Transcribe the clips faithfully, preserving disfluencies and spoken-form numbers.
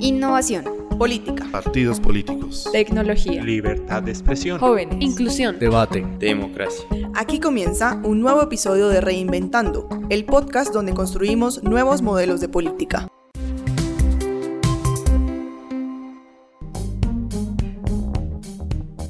Innovación. Política. Partidos políticos. Tecnología. Libertad de expresión. Jóvenes. Inclusión. Debate. Democracia. Aquí comienza un nuevo episodio de Reinventando, el podcast donde construimos nuevos modelos de política.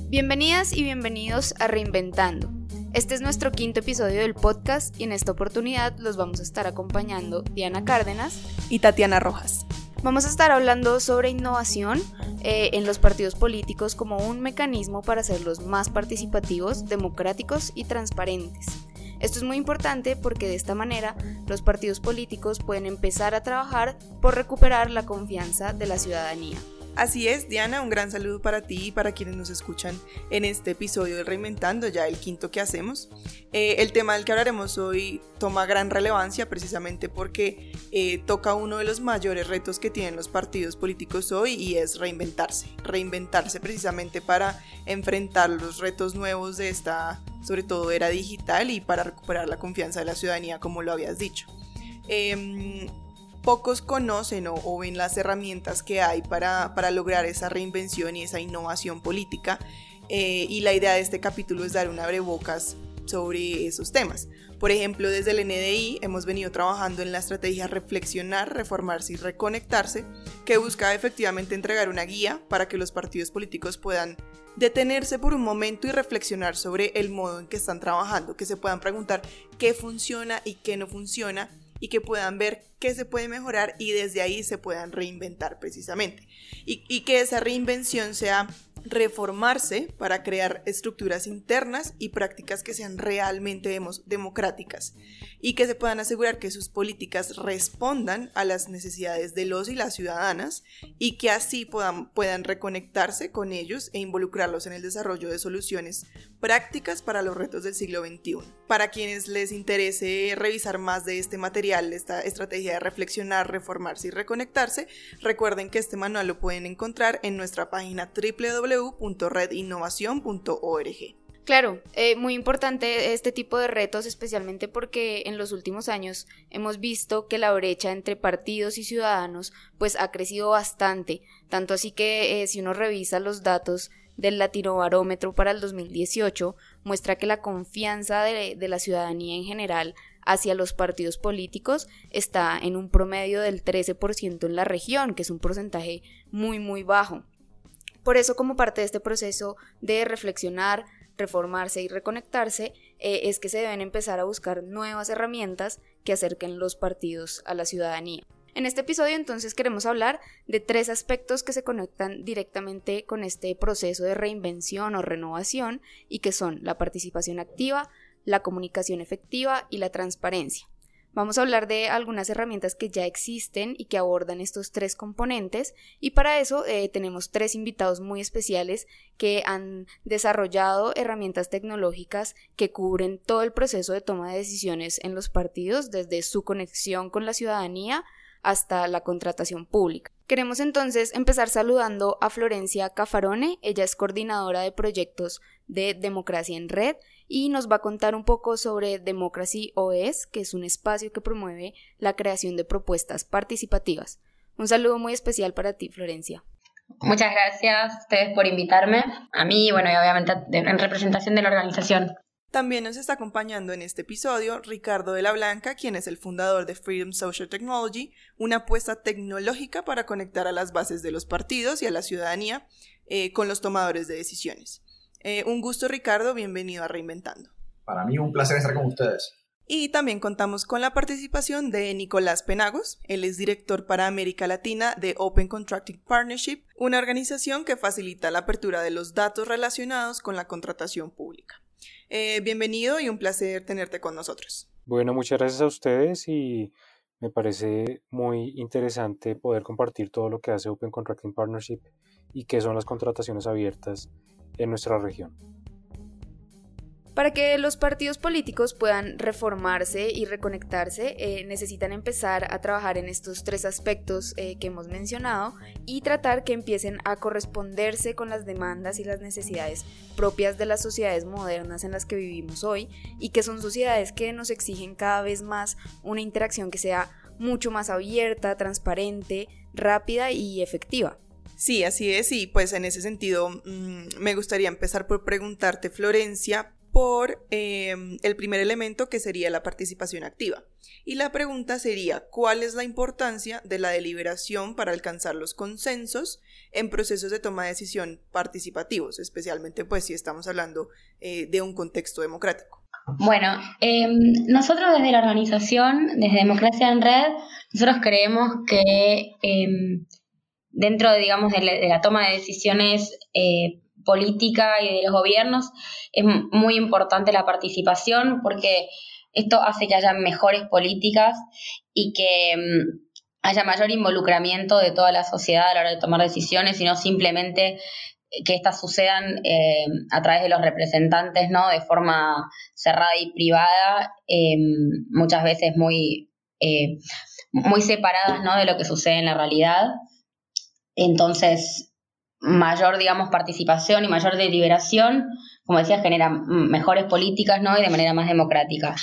Bienvenidas y bienvenidos a Reinventando. Este es nuestro quinto episodio del podcast y en esta oportunidad los vamos a estar acompañando Diana Cárdenas y Tatiana Rojas. Vamos a estar hablando sobre innovación eh, en los partidos políticos como un mecanismo para hacerlos más participativos, democráticos y transparentes. Esto es muy importante porque de esta manera los partidos políticos pueden empezar a trabajar por recuperar la confianza de la ciudadanía. Así es, Diana, un gran saludo para ti y para quienes nos escuchan en este episodio de Reinventando, ya el quinto que hacemos. Eh, el tema del que hablaremos hoy toma gran relevancia precisamente porque eh, toca uno de los mayores retos que tienen los partidos políticos hoy y es reinventarse. Reinventarse precisamente para enfrentar los retos nuevos de esta, sobre todo, era digital y para recuperar la confianza de la ciudadanía, como lo habías dicho. Eh, Pocos conocen o, o ven las herramientas que hay para, para lograr esa reinvención y esa innovación política eh, y la idea de este capítulo es dar un abrebocas sobre esos temas. Por ejemplo, desde el N D I hemos venido trabajando en la estrategia Reflexionar, Reformarse y Reconectarse, que busca efectivamente entregar una guía para que los partidos políticos puedan detenerse por un momento y reflexionar sobre el modo en que están trabajando, que se puedan preguntar qué funciona y qué no funciona, y que puedan ver qué se puede mejorar y desde ahí se puedan reinventar precisamente. Y, y que esa reinvención sea reformarse para crear estructuras internas y prácticas que sean realmente democráticas y que se puedan asegurar que sus políticas respondan a las necesidades de los y las ciudadanas y que así puedan, puedan reconectarse con ellos e involucrarlos en el desarrollo de soluciones prácticas para los retos del siglo veintiuno. Para quienes les interese revisar más de este material, esta estrategia de reflexionar, reformarse y reconectarse, recuerden que este manual lo pueden encontrar en nuestra página doble u doble u doble u punto red innovación punto org. Claro, eh, muy importante este tipo de retos, especialmente porque en los últimos años hemos visto que la brecha entre partidos y ciudadanos pues ha crecido bastante, tanto así que eh, si uno revisa los datos del Latinobarómetro para el dos mil dieciocho, muestra que la confianza de, de la ciudadanía en general hacia los partidos políticos está en un promedio del trece por ciento en la región, que es un porcentaje muy muy bajo. Por eso, como parte de este proceso de reflexionar, reformarse y reconectarse, eh, es que se deben empezar a buscar nuevas herramientas que acerquen los partidos a la ciudadanía. En este episodio entonces queremos hablar de tres aspectos que se conectan directamente con este proceso de reinvención o renovación y que son la participación activa, la comunicación efectiva y la transparencia. Vamos a hablar de algunas herramientas que ya existen y que abordan estos tres componentes y para eso eh, tenemos tres invitados muy especiales que han desarrollado herramientas tecnológicas que cubren todo el proceso de toma de decisiones en los partidos desde su conexión con la ciudadanía hasta la contratación pública. Queremos entonces empezar saludando a Florencia Caffarone. Ella es coordinadora de proyectos de Democracia en Red y nos va a contar un poco sobre DemocracyOS, que es un espacio que promueve la creación de propuestas participativas. Un saludo muy especial para ti, Florencia. Muchas gracias a ustedes por invitarme, a mí, bueno, y obviamente en representación de la organización. También nos está acompañando en este episodio Ricardo de la Blanca, quien es el fundador de Freedom Social Technology, una apuesta tecnológica para conectar a las bases de los partidos y a la ciudadanía eh, con los tomadores de decisiones. Eh, un gusto, Ricardo, bienvenido a Reinventando. Para mí un placer estar con ustedes. Y también contamos con la participación de Nicolás Penagos. Él es director para América Latina de Open Contracting Partnership, una organización que facilita la apertura de los datos relacionados con la contratación pública. Eh, bienvenido y un placer tenerte con nosotros. Bueno, muchas gracias a ustedes y me parece muy interesante poder compartir todo lo que hace Open Contracting Partnership y qué son las contrataciones abiertas en nuestra región. Para que los partidos políticos puedan reformarse y reconectarse, eh, necesitan empezar a trabajar en estos tres aspectos eh, que hemos mencionado y tratar que empiecen a corresponderse con las demandas y las necesidades propias de las sociedades modernas en las que vivimos hoy y que son sociedades que nos exigen cada vez más una interacción que sea mucho más abierta, transparente, rápida y efectiva. Sí, así es, y pues en ese sentido mmm, me gustaría empezar por preguntarte, Florencia, por eh, el primer elemento, que sería la participación activa. Y la pregunta sería, ¿cuál es la importancia de la deliberación para alcanzar los consensos en procesos de toma de decisión participativos, especialmente pues si estamos hablando eh, de un contexto democrático? Bueno, eh, nosotros desde la organización, desde Democracia en Red, nosotros creemos que eh, dentro, digamos, de la, de la toma de decisiones eh, política y de los gobiernos, es muy importante la participación, porque esto hace que haya mejores políticas y que um, haya mayor involucramiento de toda la sociedad a la hora de tomar decisiones, y no simplemente que estas sucedan eh, a través de los representantes, ¿no?, de forma cerrada y privada, eh, muchas veces muy, eh, muy separadas, ¿no?, de lo que sucede en la realidad. Entonces, mayor, digamos, participación y mayor deliberación, como decía, genera mejores políticas, ¿no?, y de manera más democrática.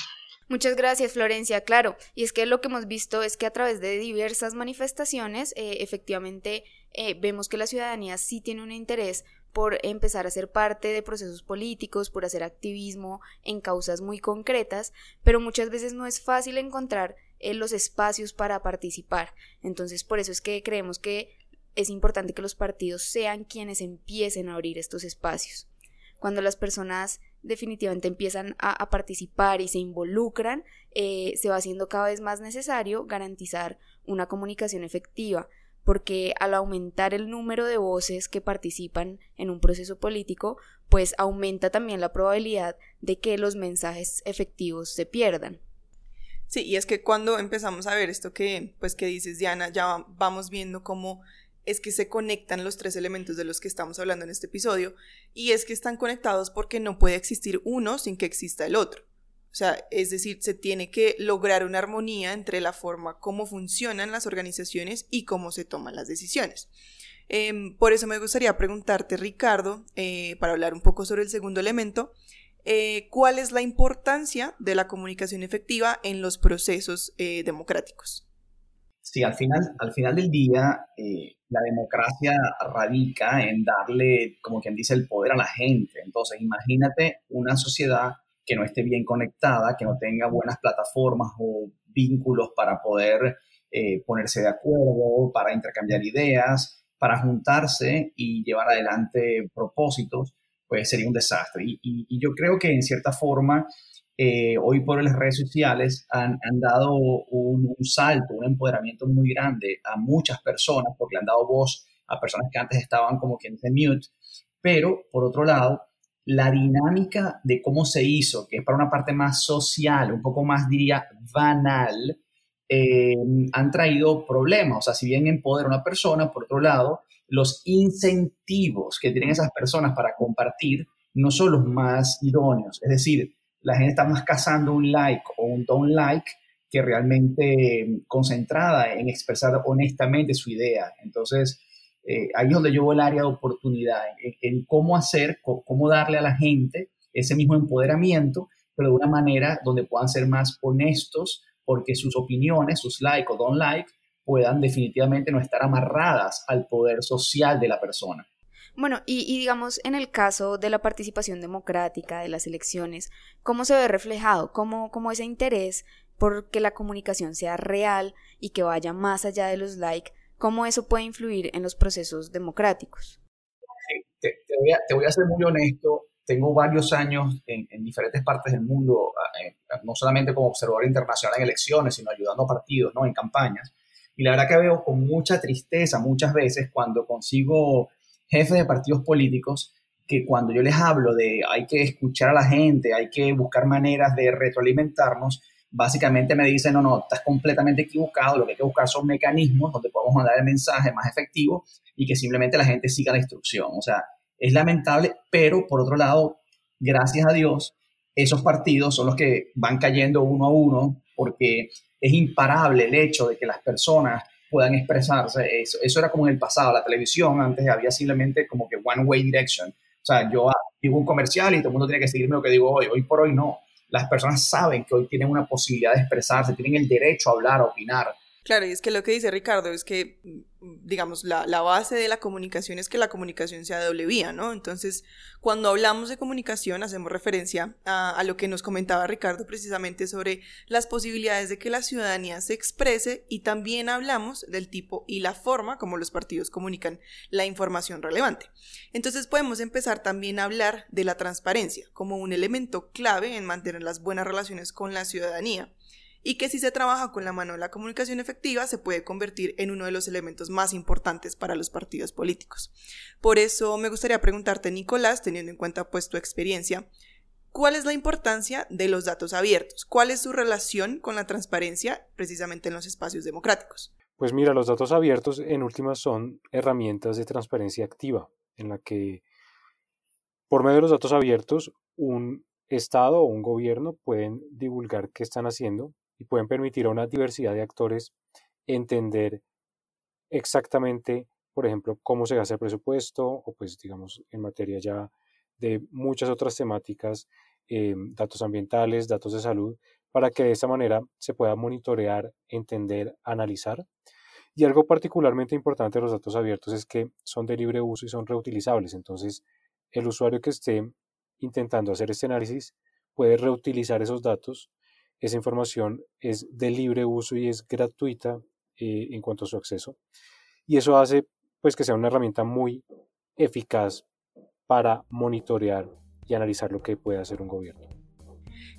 Muchas gracias, Florencia. Claro, y es que lo que hemos visto es que a través de diversas manifestaciones, eh, efectivamente, eh, vemos que la ciudadanía sí tiene un interés por empezar a ser parte de procesos políticos, por hacer activismo en causas muy concretas, pero muchas veces no es fácil encontrar eh, los espacios para participar. Entonces, por eso es que creemos que es importante que los partidos sean quienes empiecen a abrir estos espacios. Cuando las personas definitivamente empiezan a, a participar y se involucran, eh, se va haciendo cada vez más necesario garantizar una comunicación efectiva, porque al aumentar el número de voces que participan en un proceso político, pues aumenta también la probabilidad de que los mensajes efectivos se pierdan. Sí, y es que cuando empezamos a ver esto que, pues, que dices, Diana, ya vamos viendo cómo es que se conectan los tres elementos de los que estamos hablando en este episodio, y es que están conectados porque no puede existir uno sin que exista el otro. O sea, es decir, se tiene que lograr una armonía entre la forma como funcionan las organizaciones y cómo se toman las decisiones. Eh, por eso me gustaría preguntarte, Ricardo, eh, para hablar un poco sobre el segundo elemento, eh, ¿cuál es la importancia de la comunicación efectiva en los procesos eh, democráticos? Sí, al final, al final del día, eh, la democracia radica en darle, como quien dice, el poder a la gente. Entonces, imagínate una sociedad que no esté bien conectada, que no tenga buenas plataformas o vínculos para poder eh, ponerse de acuerdo, para intercambiar ideas, para juntarse y llevar adelante propósitos, pues sería un desastre. Y, y, y yo creo que en cierta forma, Eh, hoy por las redes sociales han, han dado un, un salto, un empoderamiento muy grande a muchas personas, porque le han dado voz a personas que antes estaban como quien dice mute, pero por otro lado la dinámica de cómo se hizo, que es para una parte más social, un poco más diría banal, eh, han traído problemas. O sea, si bien empodera a una persona, por otro lado los incentivos que tienen esas personas para compartir no son los más idóneos, es decir, la gente está más cazando un like o un don't like que realmente concentrada en expresar honestamente su idea. Entonces, eh, ahí es donde yo veo el área de oportunidad, en, en cómo hacer, cómo darle a la gente ese mismo empoderamiento, pero de una manera donde puedan ser más honestos, porque sus opiniones, sus like o don't like, puedan definitivamente no estar amarradas al poder social de la persona. Bueno, y, y digamos, en el caso de la participación democrática, de las elecciones, ¿cómo se ve reflejado? ¿Cómo, cómo ese interés por que la comunicación sea real y que vaya más allá de los likes, cómo eso puede influir en los procesos democráticos? Sí, te, te, voy a, te voy a ser muy honesto, tengo varios años en, en diferentes partes del mundo, eh, no solamente como observador internacional en elecciones, sino ayudando a partidos, ¿no?, en campañas, y la verdad que veo con mucha tristeza muchas veces cuando consigo jefes de partidos políticos que cuando yo les hablo de hay que escuchar a la gente, hay que buscar maneras de retroalimentarnos, básicamente me dicen, no, no, estás completamente equivocado, lo que hay que buscar son mecanismos donde podamos mandar el mensaje más efectivo y que simplemente la gente siga la instrucción. O sea, es lamentable, pero por otro lado, gracias a Dios, esos partidos son los que van cayendo uno a uno, porque es imparable el hecho de que las personas puedan expresarse. Eso, eso era como en el pasado, la televisión antes había simplemente como que one way direction, o sea, yo digo un comercial y todo el mundo tiene que seguirme lo que digo hoy, hoy por hoy no, las personas saben que hoy tienen una posibilidad de expresarse, tienen el derecho a hablar, a opinar. Claro, y es que lo que dice Ricardo es que digamos, la, la base de la comunicación es que la comunicación sea de doble vía, ¿no? Entonces, cuando hablamos de comunicación, hacemos referencia a, a lo que nos comentaba Ricardo precisamente sobre las posibilidades de que la ciudadanía se exprese, y también hablamos del tipo y la forma como los partidos comunican la información relevante. Entonces, podemos empezar también a hablar de la transparencia como un elemento clave en mantener las buenas relaciones con la ciudadanía, y que si se trabaja con la mano de la comunicación efectiva se puede convertir en uno de los elementos más importantes para los partidos políticos. Por eso me gustaría preguntarte, Nicolás, teniendo en cuenta pues tu experiencia, ¿cuál es la importancia de los datos abiertos? ¿Cuál es su relación con la transparencia precisamente en los espacios democráticos? Pues mira, los datos abiertos en últimas son herramientas de transparencia activa, en la que por medio de los datos abiertos un Estado o un gobierno pueden divulgar qué están haciendo y pueden permitir a una diversidad de actores entender exactamente, por ejemplo, cómo se gasta el presupuesto, o pues digamos en materia ya de muchas otras temáticas, eh, datos ambientales, datos de salud, para que de esta manera se pueda monitorear, entender, analizar. Y algo particularmente importante de los datos abiertos es que son de libre uso y son reutilizables. Entonces, el usuario que esté intentando hacer este análisis puede reutilizar esos datos. Esa información es de libre uso y es gratuita eh, en cuanto a su acceso, y eso hace pues que sea una herramienta muy eficaz para monitorear y analizar lo que puede hacer un gobierno.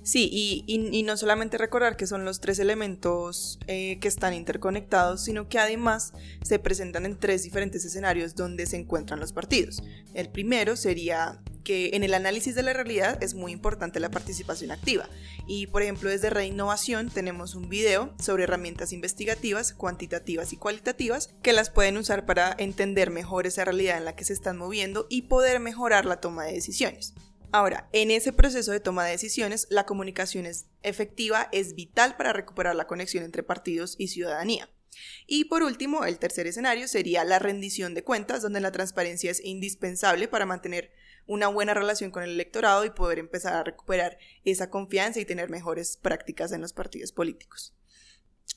Sí, y, y, y no solamente recordar que son los tres elementos eh, que están interconectados, sino que además se presentan en tres diferentes escenarios donde se encuentran los partidos. El primero sería que en el análisis de la realidad es muy importante la participación activa, y por ejemplo desde Reinnovación tenemos un video sobre herramientas investigativas, cuantitativas y cualitativas, que las pueden usar para entender mejor esa realidad en la que se están moviendo y poder mejorar la toma de decisiones. Ahora, en ese proceso de toma de decisiones, la comunicación efectiva es vital para recuperar la conexión entre partidos y ciudadanía. Y por último, el tercer escenario sería la rendición de cuentas, donde la transparencia es indispensable para mantener una buena relación con el electorado y poder empezar a recuperar esa confianza y tener mejores prácticas en los partidos políticos.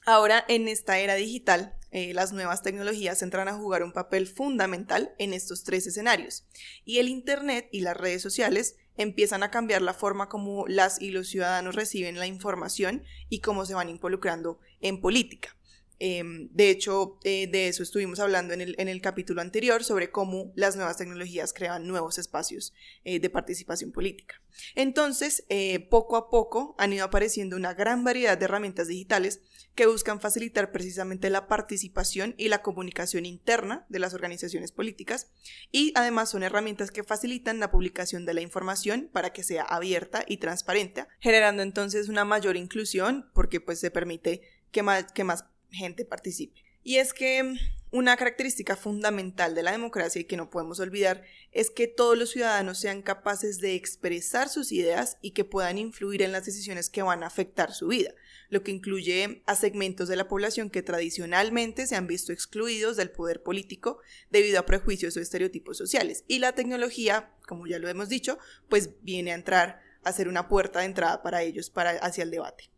Ahora, en esta era digital, eh, las nuevas tecnologías entran a jugar un papel fundamental en estos tres escenarios, y el Internet y las redes sociales empiezan a cambiar la forma como las y los ciudadanos reciben la información y cómo se van involucrando en política. Eh, de hecho, eh, de eso estuvimos hablando en el, en el capítulo anterior sobre cómo las nuevas tecnologías crean nuevos espacios eh, de participación política. Entonces, eh, poco a poco han ido apareciendo una gran variedad de herramientas digitales que buscan facilitar precisamente la participación y la comunicación interna de las organizaciones políticas, y además son herramientas que facilitan la publicación de la información para que sea abierta y transparente, generando entonces una mayor inclusión, porque pues se permite que más, que más gente participe. Y es que una característica fundamental de la democracia y que no podemos olvidar es que todos los ciudadanos sean capaces de expresar sus ideas y que puedan influir en las decisiones que van a afectar su vida, lo que incluye a segmentos de la población que tradicionalmente se han visto excluidos del poder político debido a prejuicios o estereotipos sociales. Y la tecnología, como ya lo hemos dicho, pues viene a entrar a ser una puerta de entrada para ellos para, hacia el debate.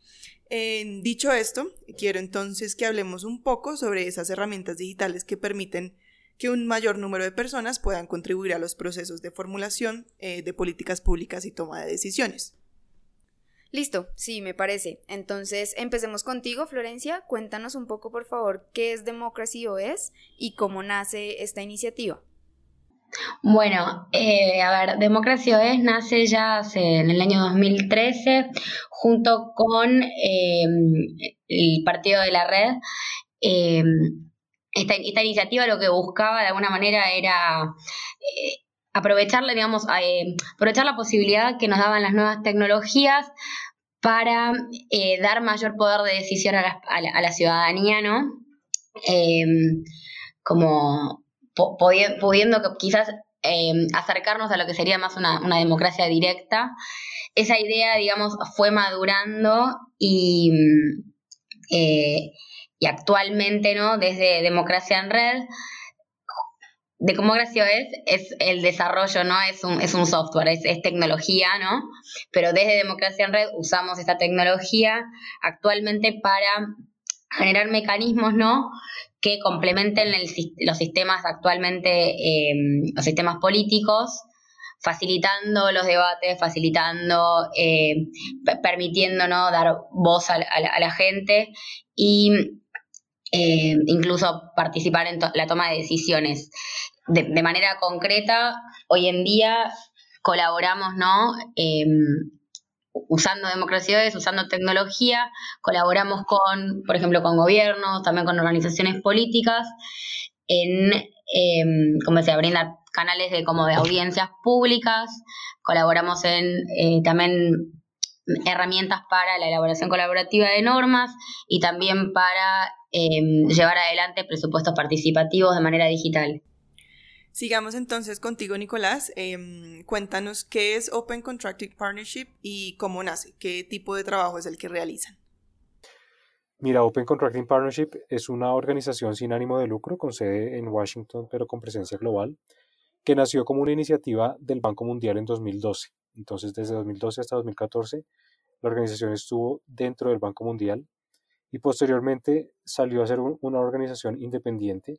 Eh, dicho esto, quiero entonces que hablemos un poco sobre esas herramientas digitales que permiten que un mayor número de personas puedan contribuir a los procesos de formulación eh, de políticas públicas y toma de decisiones. Listo, sí, me parece. Entonces, empecemos contigo, Florencia. Cuéntanos un poco, por favor, qué es DemocracyOS y cómo nace esta iniciativa. Bueno, eh, a ver, DemocracyOS nace ya hace, en el año dos mil trece junto con eh, el Partido de la Red. Eh, esta, esta iniciativa lo que buscaba de alguna manera era eh, aprovechar, digamos, eh, aprovechar la posibilidad que nos daban las nuevas tecnologías para eh, dar mayor poder de decisión a la, a la, a la ciudadanía, ¿no? Eh, como... pudiendo quizás eh, acercarnos a lo que sería más una, una democracia directa. Esa idea, digamos, fue madurando y, eh, y actualmente, ¿no?, desde Democracia en Red, DemocracyOS es el desarrollo, ¿no?, es un, es un software, es, es tecnología, ¿no?, pero desde Democracia en Red usamos esta tecnología actualmente para generar mecanismos, ¿no?, que complementen el, los sistemas actualmente, eh, los sistemas políticos, facilitando los debates, facilitando, eh, permitiéndonos dar voz a, a, a la gente y eh, incluso participar en to- la toma de decisiones. De, de manera concreta, hoy en día colaboramos, ¿no?, eh, usando DemocracyOS, usando tecnología, colaboramos con, por ejemplo, con gobiernos, también con organizaciones políticas, en, eh, como decía, brindar canales de como de audiencias públicas, colaboramos en eh, también herramientas para la elaboración colaborativa de normas y también para eh, llevar adelante presupuestos participativos de manera digital. Sigamos entonces contigo, Nicolás. Eh, cuéntanos qué es Open Contracting Partnership y cómo nace, qué tipo de trabajo es el que realizan. Mira, Open Contracting Partnership es una organización sin ánimo de lucro con sede en Washington, pero con presencia global, que nació como una iniciativa del Banco Mundial en dos mil doce. Entonces, desde dos mil doce hasta dos mil catorce, la organización estuvo dentro del Banco Mundial y posteriormente salió a ser un, una organización independiente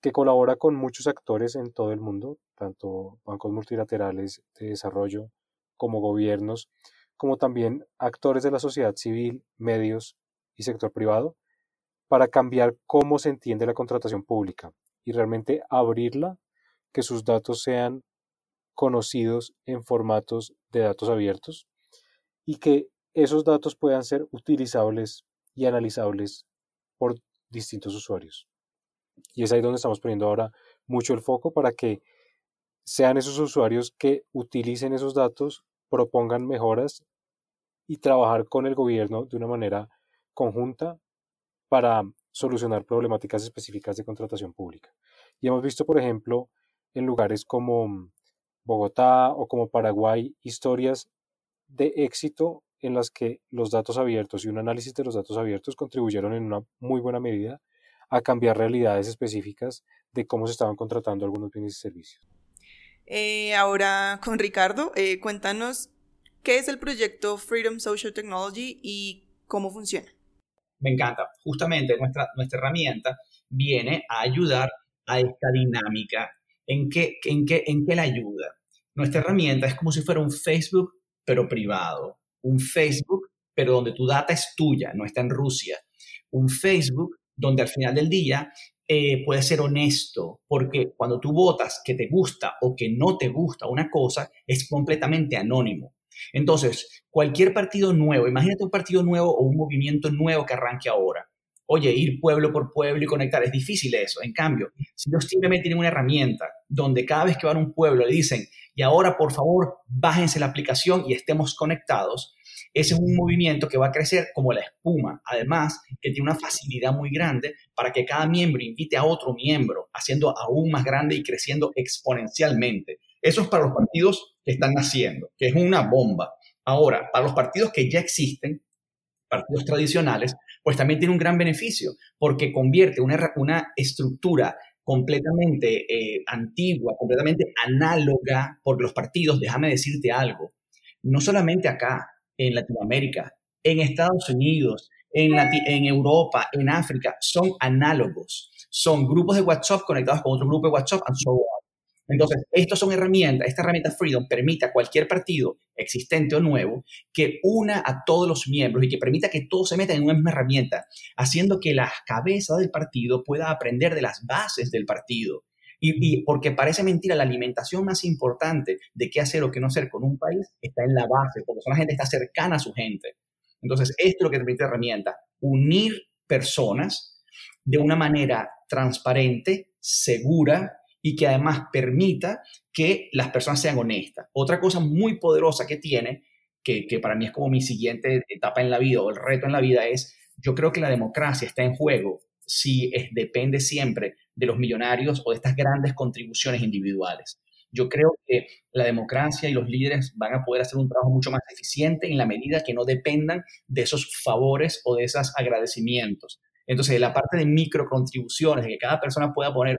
que colabora con muchos actores en todo el mundo, tanto bancos multilaterales de desarrollo como gobiernos, como también actores de la sociedad civil, medios y sector privado, para cambiar cómo se entiende la contratación pública y realmente abrirla, que sus datos sean conocidos en formatos de datos abiertos y que esos datos puedan ser utilizables y analizables por distintos usuarios. Y es ahí donde estamos poniendo ahora mucho el foco para que sean esos usuarios que utilicen esos datos, propongan mejoras y trabajar con el gobierno de una manera conjunta para solucionar problemáticas específicas de contratación pública. Y hemos visto, por ejemplo, en lugares como Bogotá o como Paraguay, historias de éxito en las que los datos abiertos y un análisis de los datos abiertos contribuyeron en una muy buena medida a cambiar realidades específicas de cómo se estaban contratando algunos bienes y servicios. Eh, ahora con Ricardo, eh, cuéntanos qué es el proyecto Freedom Social Technology y cómo funciona. Me encanta. Justamente nuestra, nuestra herramienta viene a ayudar a esta dinámica. ¿En qué, en, qué, ¿En qué la ayuda? Nuestra herramienta es como si fuera un Facebook, pero privado. Un Facebook, pero donde tu data es tuya, no está en Rusia. Un Facebook donde al final del día eh, puedes ser honesto, porque cuando tú votas que te gusta o que no te gusta una cosa, es completamente anónimo. Entonces, cualquier partido nuevo, imagínate un partido nuevo o un movimiento nuevo que arranque ahora. Oye, ir pueblo por pueblo y conectar, es difícil eso. En cambio, si ellos simplemente tienen una herramienta donde cada vez que van a un pueblo le dicen, y ahora por favor bájense la aplicación y estemos conectados, ese es un movimiento que va a crecer como la espuma. Además, que tiene una facilidad muy grande para que cada miembro invite a otro miembro, haciendo aún más grande y creciendo exponencialmente. Eso es para los partidos que están naciendo, que es una bomba. Ahora, para los partidos que ya existen, partidos tradicionales, pues también tiene un gran beneficio porque convierte una, una estructura completamente eh, antigua, completamente análoga, porque los partidos, déjame decirte algo, no solamente acá, en Latinoamérica, en Estados Unidos, en, Lati- en Europa, en África, son análogos, son grupos de WhatsApp conectados con otro grupo de WhatsApp, and so on. Entonces, estas son herramientas, esta herramienta Freedom permite a cualquier partido, existente o nuevo, que una a todos los miembros y que permita que todos se metan en una misma herramienta, haciendo que la cabeza del partido pueda aprender de las bases del partido. Y, y porque parece mentira, la alimentación más importante de qué hacer o qué no hacer con un país está en la base, porque la gente está cercana a su gente. Entonces, esto es lo que permite la herramienta, unir personas de una manera transparente, segura, y que además permita que las personas sean honestas. Otra cosa muy poderosa que tiene, que, que para mí es como mi siguiente etapa en la vida o el reto en la vida es, yo creo que la democracia está en juego si es, depende siempre de los millonarios o de estas grandes contribuciones individuales. Yo creo que la democracia y los líderes van a poder hacer un trabajo mucho más eficiente en la medida que no dependan de esos favores o de esos agradecimientos. Entonces, la parte de microcontribuciones, de que cada persona pueda poner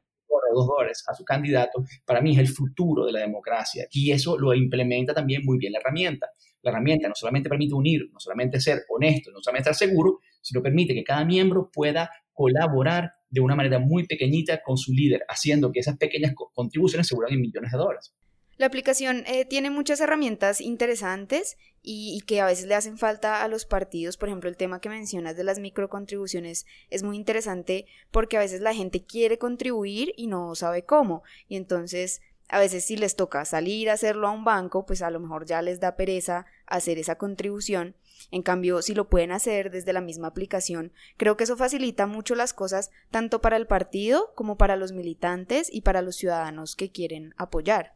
dos dólares a su candidato, para mí es el futuro de la democracia y eso lo implementa también muy bien la herramienta. La herramienta no solamente permite unir, no solamente ser honesto, no solamente estar seguro, sino permite que cada miembro pueda colaborar de una manera muy pequeñita con su líder, haciendo que esas pequeñas co- contribuciones se vuelvan en millones de dólares. La aplicación eh, tiene muchas herramientas interesantes y, y que a veces le hacen falta a los partidos. Por ejemplo, el tema que mencionas de las microcontribuciones es muy interesante porque a veces la gente quiere contribuir y no sabe cómo. Y entonces, a veces si les toca salir a hacerlo a un banco, pues a lo mejor ya les da pereza hacer esa contribución. En cambio, si lo pueden hacer desde la misma aplicación, creo que eso facilita mucho las cosas tanto para el partido como para los militantes y para los ciudadanos que quieren apoyar.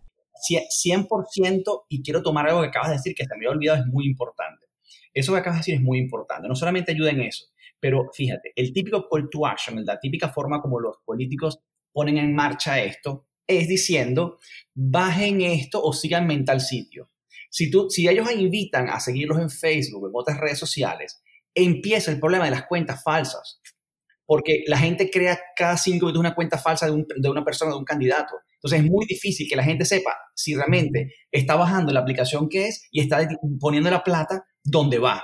cien por ciento, y quiero tomar algo que acabas de decir, que se me había olvidado, es muy importante. Eso que acabas de decir es muy importante. No solamente ayuda en eso, pero fíjate, el típico call to action, la típica forma como los políticos ponen en marcha esto, es diciendo, bajen esto o síganme al sitio. Si, tú, si ellos invitan a seguirlos en Facebook, en otras redes sociales, empieza el problema de las cuentas falsas. Porque la gente crea cada cinco minutos una cuenta falsa de, un, de una persona, de un candidato. Entonces es muy difícil que la gente sepa si realmente está bajando la aplicación que es y está poniendo la plata donde va.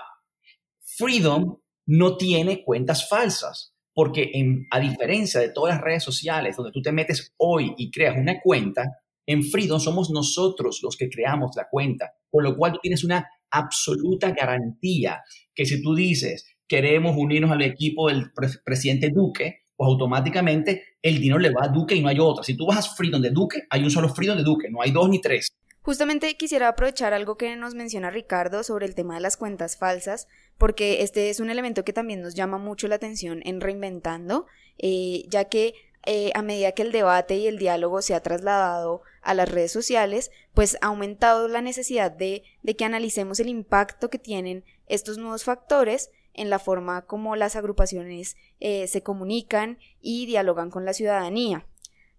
Freedom no tiene cuentas falsas. Porque en, a diferencia de todas las redes sociales donde tú te metes hoy y creas una cuenta, en Freedom somos nosotros los que creamos la cuenta, con lo cual tú tienes una absoluta garantía que si tú dices queremos unirnos al equipo del pre- presidente Duque, pues automáticamente el dinero le va a Duque y no hay otra. Si tú vas a Freedom de Duque, hay un solo Freedom de Duque, no hay dos ni tres. Justamente quisiera aprovechar algo que nos menciona Ricardo sobre el tema de las cuentas falsas, porque este es un elemento que también nos llama mucho la atención en Reinventando, eh, ya que eh, a medida que el debate y el diálogo se ha trasladado a las redes sociales, pues ha aumentado la necesidad de, de que analicemos el impacto que tienen estos nuevos factores en la forma como las agrupaciones eh, se comunican y dialogan con la ciudadanía.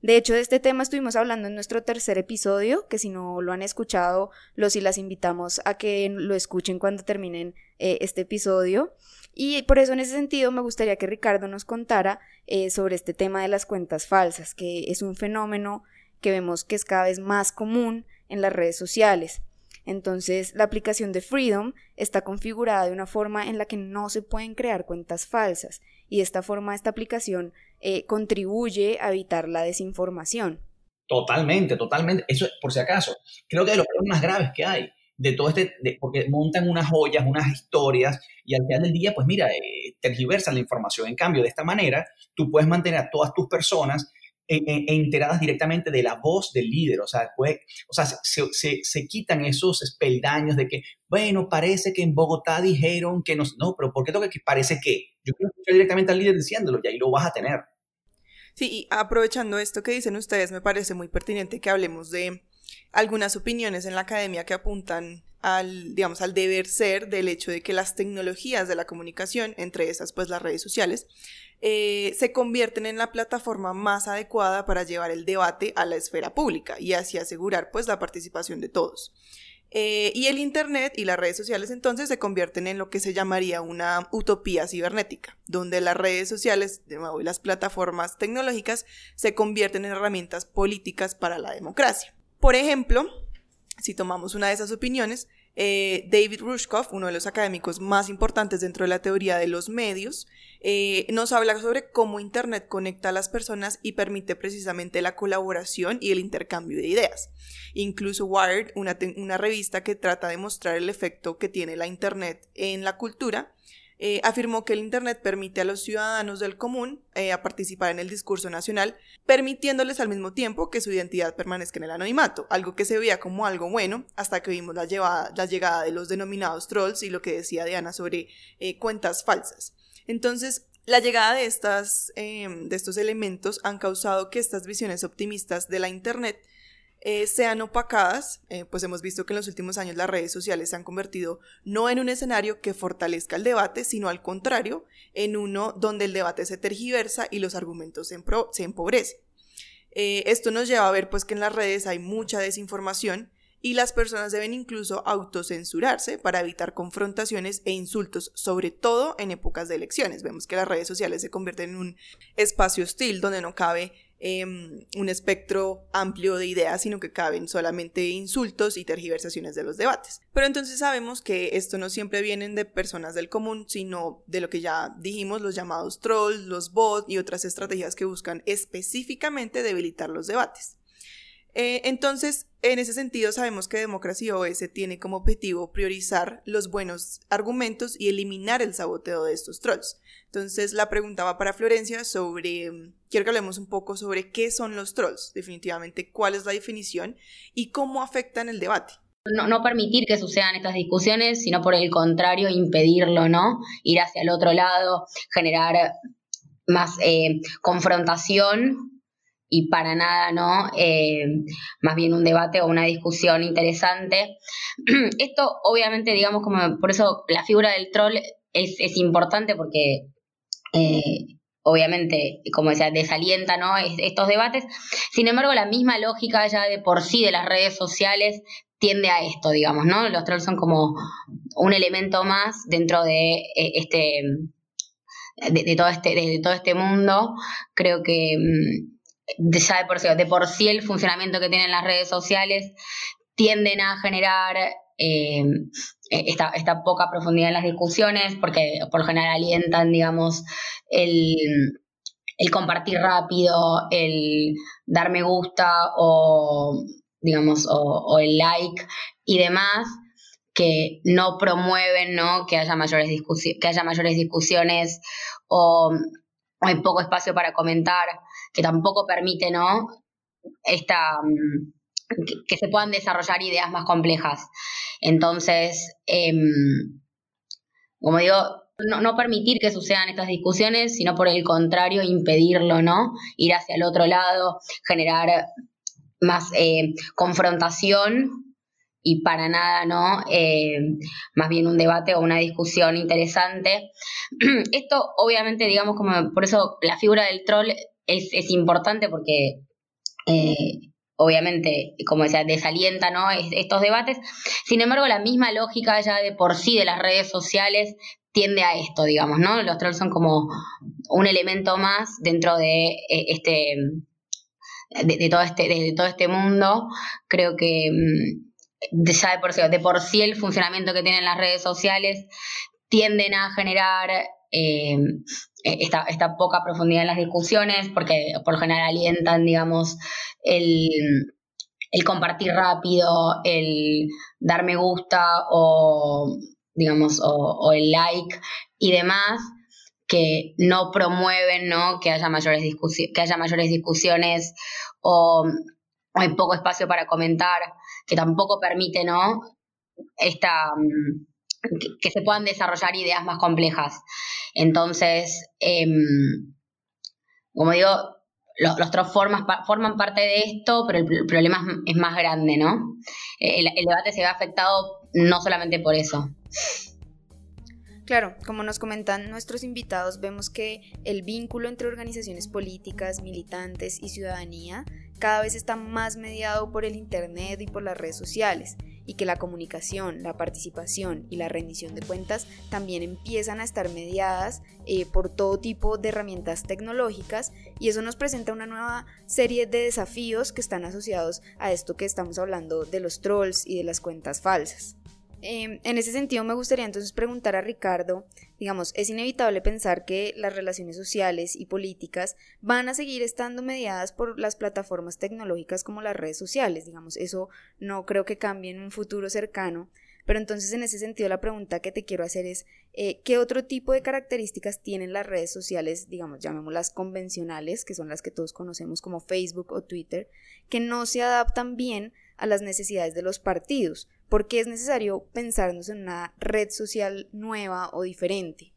De hecho, de este tema estuvimos hablando en nuestro tercer episodio, que si no lo han escuchado, los y las invitamos a que lo escuchen cuando terminen eh, este episodio. Y por eso, en ese sentido, me gustaría que Ricardo nos contara eh, sobre este tema de las cuentas falsas, que es un fenómeno que vemos que es cada vez más común en las redes sociales. Entonces, la aplicación de Freedom está configurada de una forma en la que no se pueden crear cuentas falsas, y de esta forma esta aplicación eh, contribuye a evitar la desinformación. Totalmente, totalmente. Eso, por si acaso, creo que de los problemas más graves que hay, de todo este, de, porque montan unas joyas, unas historias, y al final del día, pues mira, eh, tergiversan la información. En cambio, de esta manera, tú puedes mantener a todas tus personas e, e, enteradas directamente de la voz del líder. O sea, pues, o sea se, se, se quitan esos espeldaños de que, bueno, parece que en Bogotá dijeron que no, no, pero ¿por qué toca que parece que? Yo quiero escuchar directamente al líder diciéndolo y ahí lo vas a tener. Sí, y aprovechando esto que dicen ustedes, me parece muy pertinente que hablemos de algunas opiniones en la academia que apuntan al, digamos, al deber ser del hecho de que las tecnologías de la comunicación, entre esas pues las redes sociales, eh, se convierten en la plataforma más adecuada para llevar el debate a la esfera pública y así asegurar pues la participación de todos. Eh, y el internet y las redes sociales entonces se convierten en lo que se llamaría una utopía cibernética, donde las redes sociales y las plataformas tecnológicas se convierten en herramientas políticas para la democracia. Por ejemplo, si tomamos una de esas opiniones, eh, David Rushkoff, uno de los académicos más importantes dentro de la teoría de los medios, eh, nos habla sobre cómo internet conecta a las personas y permite precisamente la colaboración y el intercambio de ideas. Incluso Wired, una, te- una revista que trata de mostrar el efecto que tiene la internet en la cultura, eh, afirmó que el internet permite a los ciudadanos del común eh, a participar en el discurso nacional, permitiéndoles al mismo tiempo que su identidad permanezca en el anonimato, algo que se veía como algo bueno hasta que vimos la, llevada, la llegada de los denominados trolls y lo que decía Diana sobre eh, cuentas falsas. Entonces, la llegada de, estas, eh, de estos elementos han causado que estas visiones optimistas de la internet eh, sean opacadas, eh, pues hemos visto que en los últimos años las redes sociales se han convertido no en un escenario que fortalezca el debate, sino al contrario, en uno donde el debate se tergiversa y los argumentos se, empro- se empobrecen. Eh, esto nos lleva a ver pues, que en las redes hay mucha desinformación y las personas deben incluso autocensurarse para evitar confrontaciones e insultos, sobre todo en épocas de elecciones. Vemos que las redes sociales se convierten en un espacio hostil donde no cabe eh, un espectro amplio de ideas, sino que caben solamente insultos y tergiversaciones de los debates. Pero entonces sabemos que esto no siempre vienen de personas del común, sino de lo que ya dijimos, los llamados trolls, los bots y otras estrategias que buscan específicamente debilitar los debates. Eh, entonces, en ese sentido, sabemos que DemocracyOS tiene como objetivo priorizar los buenos argumentos y eliminar el saboteo de estos trolls. Entonces, la pregunta va para Florencia sobre, quiero que hablemos un poco sobre qué son los trolls, definitivamente cuál es la definición y cómo afectan el debate. No, no permitir que sucedan estas discusiones, sino por el contrario, impedirlo, ¿no? Ir hacia el otro lado, generar más eh, confrontación. Y para nada, ¿no? Eh, más bien un debate o una discusión interesante. Esto, obviamente, digamos, como por eso la figura del troll es, es importante porque, eh, obviamente, como decía, desalienta, ¿no? Es, estos debates. Sin embargo, la misma lógica ya de por sí de las redes sociales tiende a esto, digamos, ¿no? Los trolls son como un elemento más dentro de eh, este, de, de todo este, de, de todo este mundo. Creo que De, ya de por, sí, de por sí el funcionamiento que tienen las redes sociales tienden a generar eh, esta, esta poca profundidad en las discusiones porque por lo general alientan, digamos, el, el compartir rápido, el dar me gusta o, digamos, o, o el like y demás, que no promueven, ¿no? que haya mayores discusi- que haya mayores discusiones o hay poco espacio para comentar, que tampoco permite, ¿no? Esta, que, que se puedan desarrollar ideas más complejas. Entonces, eh, como digo, no, no permitir que sucedan estas discusiones, sino por el contrario, impedirlo, ¿no? Ir hacia el otro lado, generar más eh, confrontación y para nada, ¿no? Eh, más bien un debate o una discusión interesante. Esto, obviamente, digamos, como por eso la figura del troll es, es importante porque, eh, obviamente, como decía, desalienta, ¿no? es, estos debates. Sin embargo, la misma lógica ya de por sí de las redes sociales tiende a esto, digamos, ¿no? Los trolls son como un elemento más dentro de eh, este, de, de todo este, de, de todo este mundo. Creo que de, ya de por sí, de por sí el funcionamiento que tienen las redes sociales tienden a generar eh, Esta, esta poca profundidad en las discusiones, porque por lo general alientan, digamos, el, el compartir rápido, el dar me gusta o, digamos, o, o el like y demás, que no promueven, ¿no? que haya mayores discusi- que haya mayores discusiones o hay poco espacio para comentar, que tampoco permite, ¿no? esta, que, que se puedan desarrollar ideas más complejas. Entonces, eh, como digo, los, los trolls forman, forman parte de esto, pero el, el problema es, es más grande, ¿no? El, el debate se ve afectado no solamente por eso. Claro, como nos comentan nuestros invitados, vemos que el vínculo entre organizaciones políticas, militantes y ciudadanía cada vez está más mediado por el internet y por las redes sociales, y que la comunicación, la participación y la rendición de cuentas también empiezan a estar mediadas eh, por todo tipo de herramientas tecnológicas, y eso nos presenta una nueva serie de desafíos que están asociados a esto que estamos hablando de los trolls y de las cuentas falsas. Eh, en ese sentido me gustaría entonces preguntar a Ricardo, digamos, es inevitable pensar que las relaciones sociales y políticas van a seguir estando mediadas por las plataformas tecnológicas como las redes sociales, digamos, eso no creo que cambie en un futuro cercano, pero entonces en ese sentido la pregunta que te quiero hacer es, eh, ¿qué otro tipo de características tienen las redes sociales, digamos, llamémoslas convencionales, que son las que todos conocemos como Facebook o Twitter, que no se adaptan bien a las necesidades de los partidos? ¿Por qué es necesario pensarnos en una red social nueva o diferente?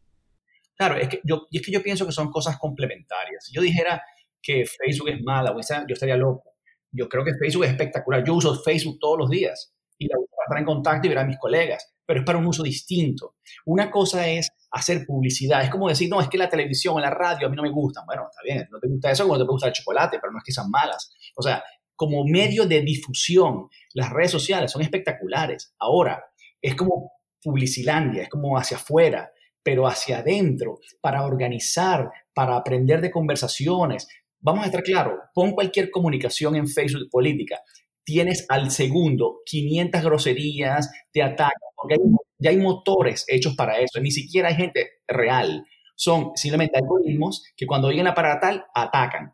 Claro, es que yo, es que yo pienso que son cosas complementarias. Si yo dijera que Facebook es mala, o sea, yo estaría loco. Yo creo que Facebook es espectacular. Yo uso Facebook todos los días y la uso para estar en contacto y ver a mis colegas, pero es para un uso distinto. Una cosa es hacer publicidad. Es como decir, no, es que la televisión o la radio a mí no me gustan. Bueno, está bien, no te gusta eso como no te gusta el chocolate, pero no es que sean malas. O sea, como medio de difusión, las redes sociales son espectaculares. Ahora, es como publicilandia, es como hacia afuera, pero hacia adentro, para organizar, para aprender de conversaciones, Vamos a estar claros, pon cualquier comunicación en Facebook política, tienes al segundo quinientas groserías, te atacan, porque hay, ya hay motores hechos para eso, ni siquiera hay gente real, son simplemente algoritmos que cuando llegan a paratal, atacan.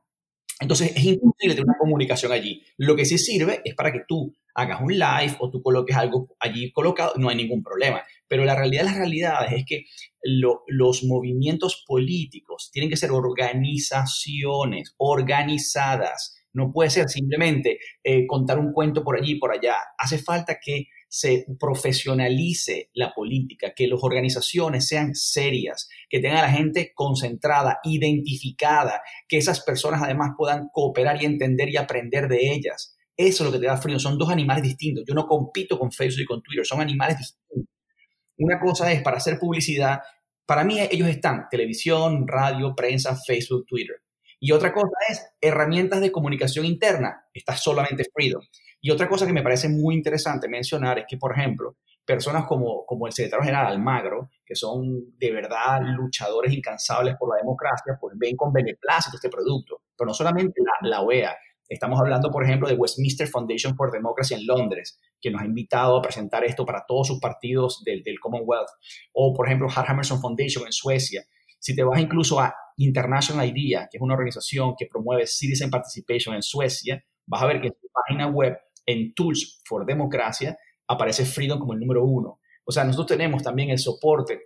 Entonces es imposible tener una comunicación allí. Lo que sí sirve es para que tú hagas un live o tú coloques algo allí colocado, no hay ningún problema. Pero la realidad de las realidades es que lo, los movimientos políticos tienen que ser organizaciones organizadas. No puede ser simplemente eh, contar un cuento por allí y por allá. Hace falta que se profesionalice la política, que las organizaciones sean serias, que tengan a la gente concentrada, identificada, que esas personas además puedan cooperar y entender y aprender de ellas. Eso es lo que te da Freedom. Son dos animales distintos. Yo no compito con Facebook y con Twitter. Son animales distintos. Una cosa es para hacer publicidad. Para mí ellos están televisión, radio, prensa, Facebook, Twitter. Y otra cosa es herramientas de comunicación interna. Está solamente Freedom. Y otra cosa que me parece muy interesante mencionar es que, por ejemplo, personas como, como el secretario general Almagro, que son de verdad luchadores incansables por la democracia, pues ven con beneplácito este producto. Pero no solamente la, la O E A. Estamos hablando, por ejemplo, de Westminster Foundation for Democracy en Londres, que nos ha invitado a presentar esto para todos sus partidos del, del Commonwealth. O, por ejemplo, Hart Hammerson Foundation en Suecia. Si te vas incluso a International IDEA, que es una organización que promueve Citizen Participation en Suecia, vas a ver que en su página web, en Tools for Democracy, aparece Freedom como el número uno. O sea, nosotros tenemos también el soporte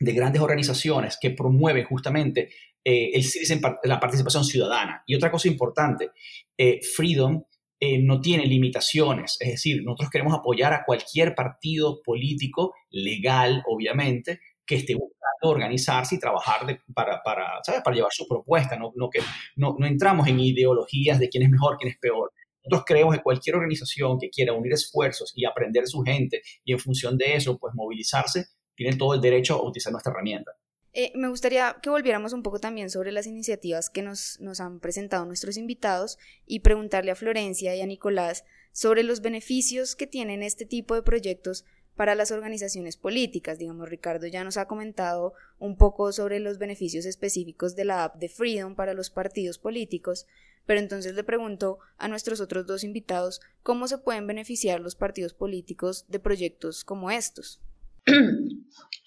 de grandes organizaciones que promueven justamente eh, el citizen, la participación ciudadana. Y otra cosa importante, eh, Freedom eh, no tiene limitaciones, es decir, nosotros queremos apoyar a cualquier partido político legal, obviamente, que esté buscando organizarse y trabajar de, para, para, ¿sabes? Para llevar su propuesta, no, no, que, no, no entramos en ideologías de quién es mejor, quién es peor. Nosotros creemos que cualquier organización que quiera unir esfuerzos y aprender a su gente y en función de eso, pues movilizarse, tienen todo el derecho a utilizar nuestra herramienta. Eh, me gustaría que volviéramos un poco también sobre las iniciativas que nos, nos han presentado nuestros invitados y preguntarle a Florencia y a Nicolás sobre los beneficios que tienen este tipo de proyectos para las organizaciones políticas. Digamos, Ricardo ya nos ha comentado un poco sobre los beneficios específicos de la app de Freedom para los partidos políticos, pero entonces le pregunto a nuestros otros dos invitados cómo se pueden beneficiar los partidos políticos de proyectos como estos.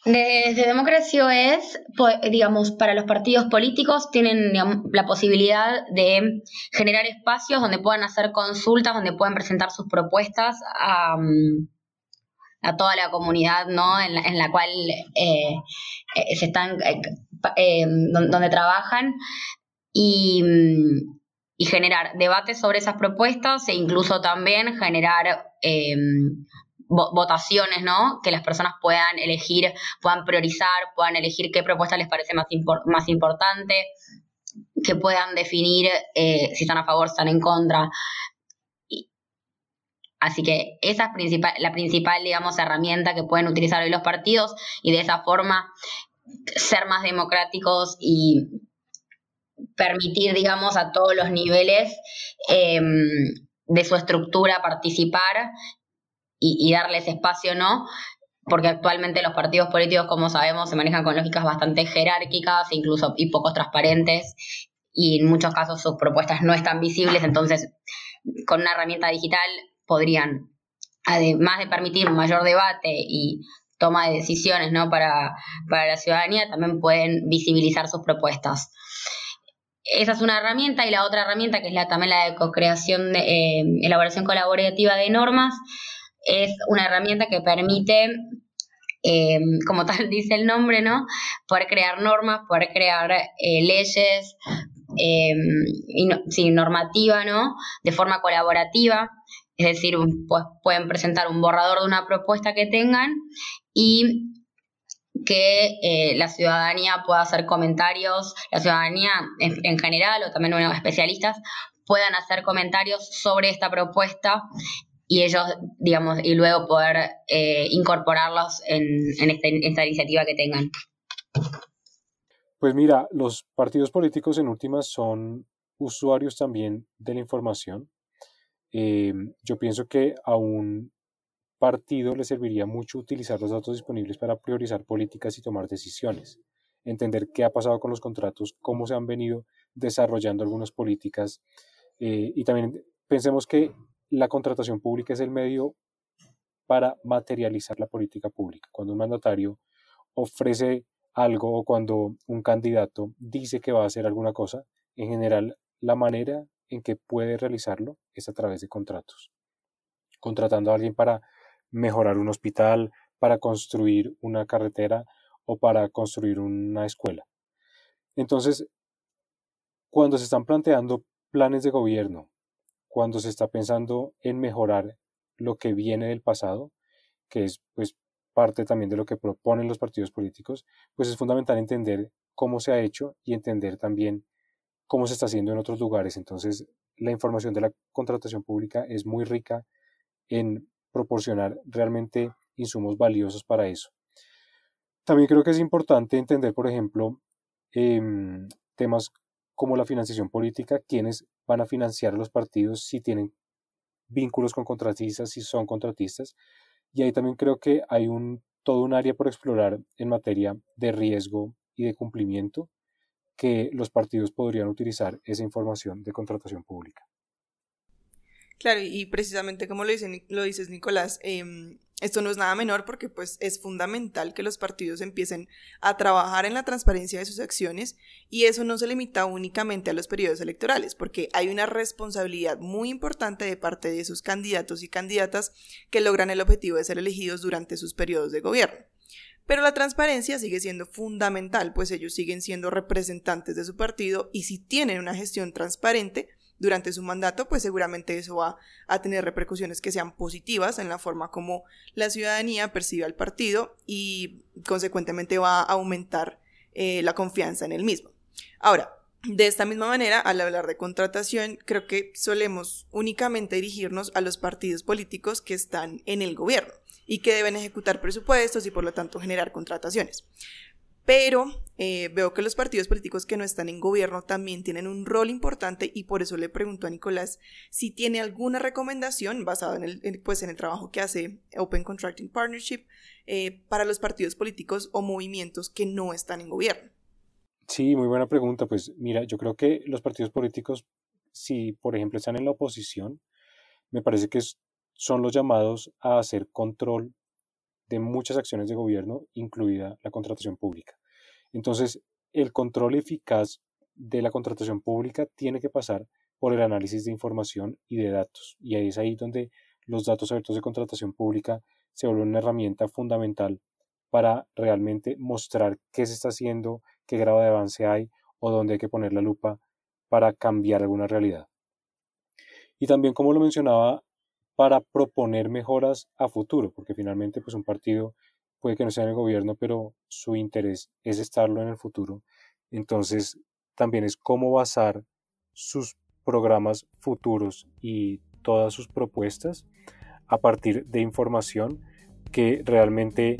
Desde DemocracyOS, digamos, para los partidos políticos tienen, digamos, la posibilidad de generar espacios donde puedan hacer consultas, donde puedan presentar sus propuestas a, a toda la comunidad, ¿no? En la, en la cual eh, eh, se están, eh, eh, donde trabajan y, y generar debates sobre esas propuestas e incluso también generar eh, votaciones, ¿no? Que las personas puedan elegir, puedan priorizar, puedan elegir qué propuesta les parece más, impor- más importante, que puedan definir eh, si están a favor, si están en contra. Y, así que esa es principal, la principal, digamos, herramienta que pueden utilizar hoy los partidos y de esa forma ser más democráticos y permitir, digamos, a todos los niveles eh, de su estructura participar Y, y darles espacio, ¿no? Porque actualmente los partidos políticos, como sabemos, se manejan con lógicas bastante jerárquicas, incluso y poco transparentes, y en muchos casos sus propuestas no están visibles, entonces con una herramienta digital podrían, además de permitir un mayor debate y toma de decisiones, ¿no? Para, para la ciudadanía, también pueden visibilizar sus propuestas. Esa es una herramienta, y la otra herramienta, que es la, también la de co-creación, de, eh, elaboración colaborativa de normas, es una herramienta que permite, eh, como tal dice el nombre, ¿no? Poder crear normas, poder crear eh, leyes, eh, y no, sí, normativa, ¿no? De forma colaborativa, es decir, pues pueden presentar un borrador de una propuesta que tengan y que eh, la ciudadanía pueda hacer comentarios, la ciudadanía en, en general o también unos especialistas puedan hacer comentarios sobre esta propuesta y ellos, digamos, y luego poder eh, incorporarlos en, en, este, en esta iniciativa que tengan. Pues mira, los partidos políticos en últimas son usuarios también de la información. Eh, yo pienso que a un partido le serviría mucho utilizar los datos disponibles para priorizar políticas y tomar decisiones, entender qué ha pasado con los contratos, cómo se han venido desarrollando algunas políticas. Eh, y también pensemos que la contratación pública es el medio para materializar la política pública. Cuando un mandatario ofrece algo o cuando un candidato dice que va a hacer alguna cosa, en general la manera en que puede realizarlo es a través de contratos. Contratando a alguien para mejorar un hospital, para construir una carretera o para construir una escuela. Entonces, cuando se están planteando planes de gobierno, cuando se está pensando en mejorar lo que viene del pasado, que es pues parte también de lo que proponen los partidos políticos, pues es fundamental entender cómo se ha hecho y entender también cómo se está haciendo en otros lugares. Entonces, la información de la contratación pública es muy rica en proporcionar realmente insumos valiosos para eso. También creo que es importante entender, por ejemplo, eh, temas como la financiación política, quiénes van a financiar a los partidos, si tienen vínculos con contratistas, si son contratistas. Y ahí también creo que hay un, todo un área por explorar en materia de riesgo y de cumplimiento, que los partidos podrían utilizar esa información de contratación pública. Claro, y precisamente como lo, dice, lo dices, Nicolás, eh, esto no es nada menor porque pues, es fundamental que los partidos empiecen a trabajar en la transparencia de sus acciones, y eso no se limita únicamente a los periodos electorales, porque hay una responsabilidad muy importante de parte de sus candidatos y candidatas que logran el objetivo de ser elegidos durante sus periodos de gobierno. Pero la transparencia sigue siendo fundamental, pues ellos siguen siendo representantes de su partido, y si tienen una gestión transparente durante su mandato, pues seguramente eso va a tener repercusiones que sean positivas en la forma como la ciudadanía percibe al partido, y consecuentemente va a aumentar eh, la confianza en el mismo. Ahora, de esta misma manera, al hablar de contratación, creo que solemos únicamente dirigirnos a los partidos políticos que están en el gobierno y que deben ejecutar presupuestos y por lo tanto generar contrataciones. Pero eh, veo que los partidos políticos que no están en gobierno también tienen un rol importante, y por eso le pregunto a Nicolás si tiene alguna recomendación basada en el, en, pues, en el trabajo que hace Open Contracting Partnership eh, para los partidos políticos o movimientos que no están en gobierno. Sí, muy buena pregunta. Pues mira, yo creo que los partidos políticos, si por ejemplo están en la oposición, me parece que es, son los llamados a hacer control de muchas acciones de gobierno, incluida la contratación pública. Entonces, el control eficaz de la contratación pública tiene que pasar por el análisis de información y de datos. Y ahí es ahí donde los datos abiertos de contratación pública se vuelven una herramienta fundamental para realmente mostrar qué se está haciendo, qué grado de avance hay o dónde hay que poner la lupa para cambiar alguna realidad. Y también, como lo mencionaba, para proponer mejoras a futuro, porque finalmente pues un partido puede que no sea en el gobierno, pero su interés es estarlo en el futuro. Entonces también es cómo basar sus programas futuros y todas sus propuestas a partir de información que realmente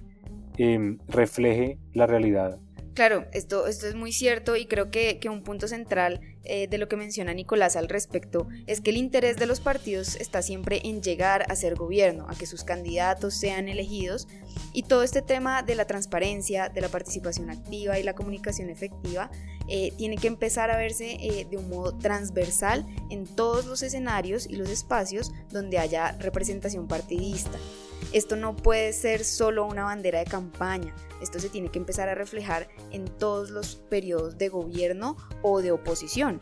eh, refleje la realidad. Claro, esto, esto es muy cierto, y creo que, que un punto central eh, de lo que menciona Nicolás al respecto es que el interés de los partidos está siempre en llegar a ser gobierno, a que sus candidatos sean elegidos, y todo este tema de la transparencia, de la participación activa y la comunicación efectiva eh, tiene que empezar a verse eh, de un modo transversal en todos los escenarios y los espacios donde haya representación partidista. Esto no puede ser solo una bandera de campaña, esto se tiene que empezar a reflejar en todos los periodos de gobierno o de oposición.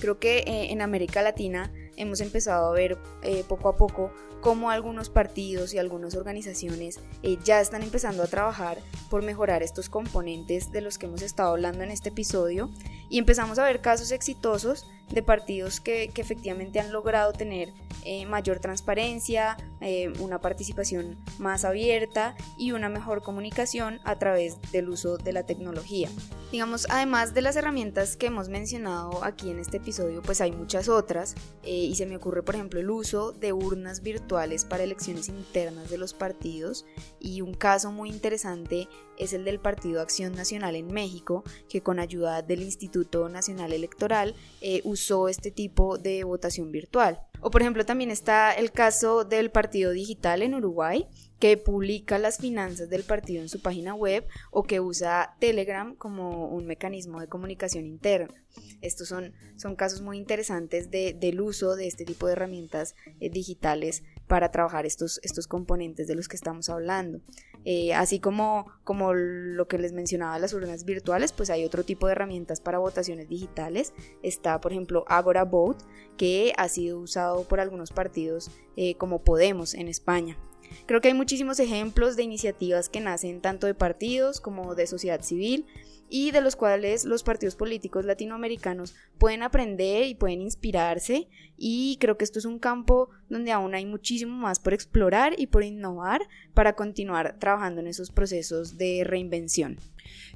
Creo que eh, en América Latina hemos empezado a ver eh, poco a poco cómo algunos partidos y algunas organizaciones eh, ya están empezando a trabajar por mejorar estos componentes de los que hemos estado hablando en este episodio, y empezamos a ver casos exitosos de partidos que, que efectivamente han logrado tener eh, mayor transparencia, eh, una participación más abierta y una mejor comunicación a través del uso de la tecnología. Digamos, además de las herramientas que hemos mencionado aquí en este episodio, pues hay muchas otras eh, y se me ocurre, por ejemplo, el uso de urnas virtuales para elecciones internas de los partidos, y un caso muy interesante es el del Partido Acción Nacional en México, que con ayuda del Instituto Nacional Electoral eh, usó este tipo de votación virtual. O por ejemplo también está el caso del Partido Digital en Uruguay, que publica las finanzas del partido en su página web o que usa Telegram como un mecanismo de comunicación interna. Estos son, son casos muy interesantes de, del uso de este tipo de herramientas eh, digitales para trabajar estos, estos componentes de los que estamos hablando. Eh, así como, como lo que les mencionaba, las urnas virtuales, pues hay otro tipo de herramientas para votaciones digitales. Está, por ejemplo, AgoraVote, que ha sido usado por algunos partidos eh, como Podemos en España. Creo que hay muchísimos ejemplos de iniciativas que nacen tanto de partidos como de sociedad civil y de los cuales los partidos políticos latinoamericanos pueden aprender y pueden inspirarse, y creo que esto es un campo donde aún hay muchísimo más por explorar y por innovar para continuar trabajando en esos procesos de reinvención.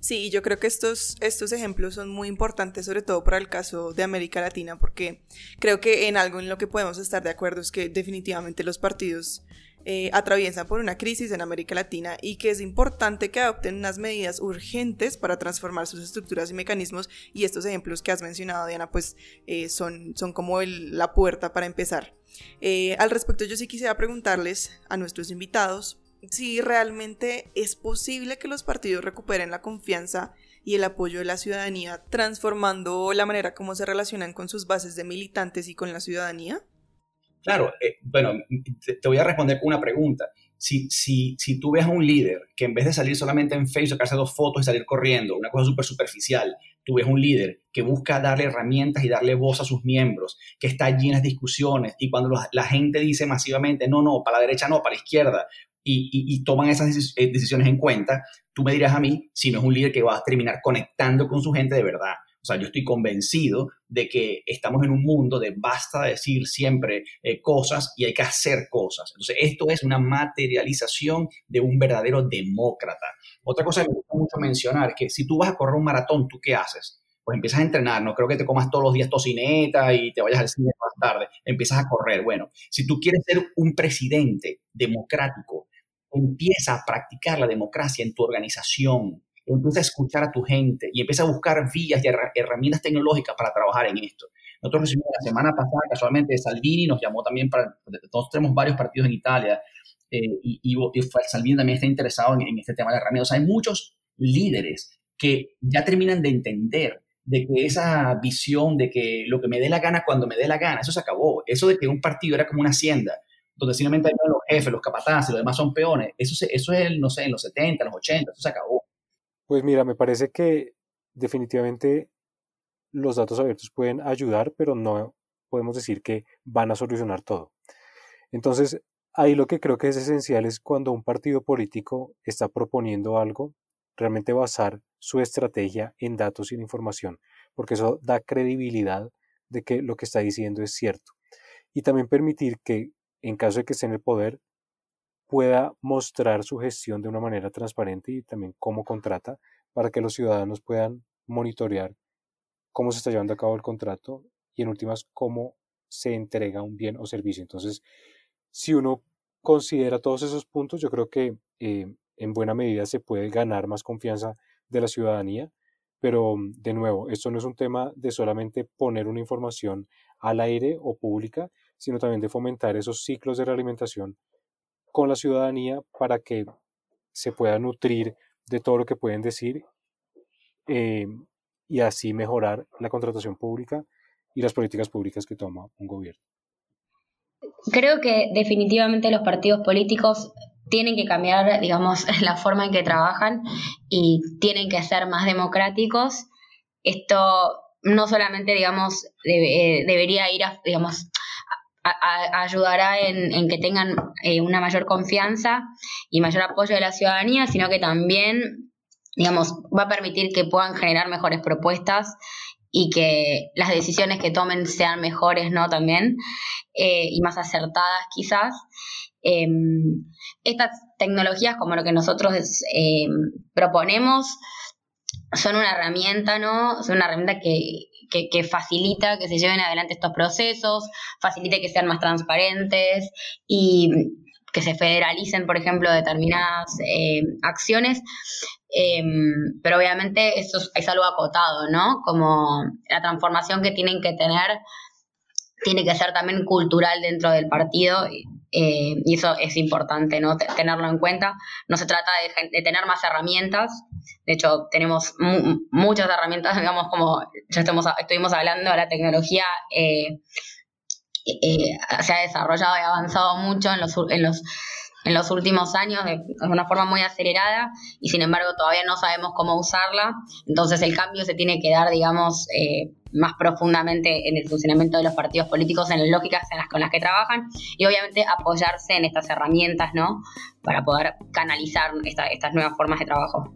Sí, yo creo que estos, estos ejemplos son muy importantes, sobre todo para el caso de América Latina, porque creo que en algo en lo que podemos estar de acuerdo es que definitivamente los partidos Eh, atraviesan por una crisis en América Latina y que es importante que adopten unas medidas urgentes para transformar sus estructuras y mecanismos, y estos ejemplos que has mencionado, Diana, pues eh, son, son como el, la puerta para empezar. Eh, al respecto, yo sí quisiera preguntarles a nuestros invitados si realmente es posible que los partidos recuperen la confianza y el apoyo de la ciudadanía transformando la manera como se relacionan con sus bases de militantes y con la ciudadanía. Claro, eh, bueno, te, te voy a responder con una pregunta. Si, si, si tú ves a un líder que en vez de salir solamente en Facebook, hacer dos fotos y salir corriendo, una cosa súper superficial, tú ves un líder que busca darle herramientas y darle voz a sus miembros, que está allí en las discusiones, y cuando los, la gente dice masivamente, no, no, para la derecha no, para la izquierda, y, y, y toman esas decis- decisiones en cuenta, tú me dirás a mí si no es un líder que va a terminar conectando con su gente de verdad. O sea, yo estoy convencido de que estamos en un mundo de basta decir siempre eh, cosas y hay que hacer cosas. Entonces, esto es una materialización de un verdadero demócrata. Otra cosa que me gusta mucho mencionar es que si tú vas a correr un maratón, ¿tú qué haces? Pues empiezas a entrenar, no creo que te comas todos los días tocineta y te vayas al cine más tarde, empiezas a correr. Bueno, si tú quieres ser un presidente democrático, empieza a practicar la democracia en tu organización. Empieza a escuchar a tu gente y empieza a buscar vías y herramientas tecnológicas para trabajar en esto. Nosotros recibimos la semana pasada, casualmente, Salvini nos llamó también para... Nosotros tenemos varios partidos en Italia eh, y, y, y Salvini también está interesado en, en este tema de herramientas. O sea, hay muchos líderes que ya terminan de entender de que esa visión de que lo que me dé la gana cuando me dé la gana, eso se acabó. Eso de que un partido era como una hacienda, donde simplemente hay los jefes, los capataces, los demás son peones. Eso, se, eso es, el, no sé, en los setenta, los ochenta, eso se acabó. Pues mira, me parece que definitivamente los datos abiertos pueden ayudar, pero no podemos decir que van a solucionar todo. Entonces, ahí lo que creo que es esencial es cuando un partido político está proponiendo algo, realmente basar su estrategia en datos y en información, porque eso da credibilidad de que lo que está diciendo es cierto. Y también permitir que, en caso de que esté en el poder, pueda mostrar su gestión de una manera transparente y también cómo contrata, para que los ciudadanos puedan monitorear cómo se está llevando a cabo el contrato y, en últimas, cómo se entrega un bien o servicio. Entonces, si uno considera todos esos puntos, yo creo que eh, en buena medida se puede ganar más confianza de la ciudadanía, pero, de nuevo, esto no es un tema de solamente poner una información al aire o pública, sino también de fomentar esos ciclos de realimentación con la ciudadanía para que se pueda nutrir de todo lo que pueden decir eh, y así mejorar la contratación pública y las políticas públicas que toma un gobierno. Creo que definitivamente los partidos políticos tienen que cambiar, digamos, la forma en que trabajan y tienen que ser más democráticos. Esto no solamente, digamos, debe, debería ir a, digamos, A, a, ayudará en, en que tengan eh, una mayor confianza y mayor apoyo de la ciudadanía, sino que también, digamos, va a permitir que puedan generar mejores propuestas y que las decisiones que tomen sean mejores, ¿no? También, eh, y más acertadas quizás. Eh, estas tecnologías, como lo que nosotros eh, proponemos, son una herramienta, ¿no? Son una herramienta que... Que, que facilita que se lleven adelante estos procesos, facilita que sean más transparentes y que se federalicen, por ejemplo, determinadas eh, acciones. Eh, pero obviamente eso es, es algo acotado, ¿no? Como la transformación que tienen que tener tiene que ser también cultural dentro del partido, eh, y eso es importante, ¿no? T- tenerlo en cuenta. No se trata de, de tener más herramientas, de hecho tenemos mu- muchas herramientas, digamos, como ya estamos, estuvimos hablando, la tecnología eh, eh, se ha desarrollado y avanzado mucho en los... En los en los últimos años de una forma muy acelerada y sin embargo todavía no sabemos cómo usarla, entonces el cambio se tiene que dar, digamos, eh, más profundamente en el funcionamiento de los partidos políticos, en las lógicas en las, con las que trabajan y obviamente apoyarse en estas herramientas, ¿no? Para poder canalizar esta, estas nuevas formas de trabajo.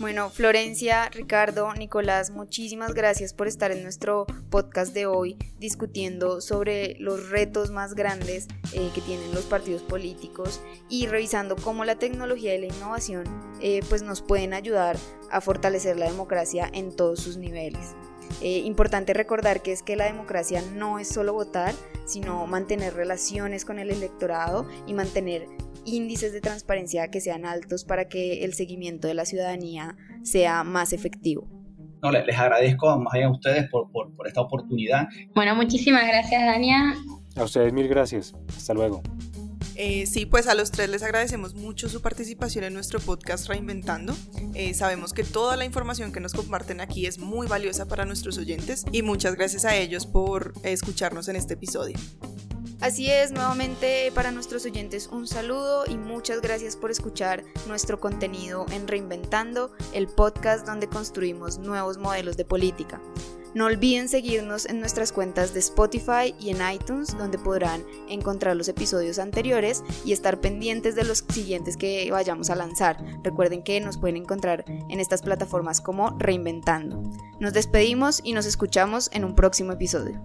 Bueno, Florencia, Ricardo, Nicolás, muchísimas gracias por estar en nuestro podcast de hoy discutiendo sobre los retos más grandes eh, que tienen los partidos políticos y revisando cómo la tecnología y la innovación eh, pues nos pueden ayudar a fortalecer la democracia en todos sus niveles. Eh, importante recordar que es que la democracia no es solo votar, sino mantener relaciones con el electorado y mantener índices de transparencia que sean altos para que el seguimiento de la ciudadanía sea más efectivo. No, les agradezco más allá a ustedes por, por, por esta oportunidad. Bueno, muchísimas gracias, Dania. A ustedes mil gracias. Hasta luego. Eh, sí, pues a los tres les agradecemos mucho su participación en nuestro podcast Reinventando. Eh, sabemos que toda la información que nos comparten aquí es muy valiosa para nuestros oyentes y muchas gracias a ellos por escucharnos en este episodio. Así es, nuevamente para nuestros oyentes un saludo y muchas gracias por escuchar nuestro contenido en Reinventando, el podcast donde construimos nuevos modelos de política. No olviden seguirnos en nuestras cuentas de Spotify y en iTunes, donde podrán encontrar los episodios anteriores y estar pendientes de los siguientes que vayamos a lanzar. Recuerden que nos pueden encontrar en estas plataformas como Reinventando. Nos despedimos y nos escuchamos en un próximo episodio.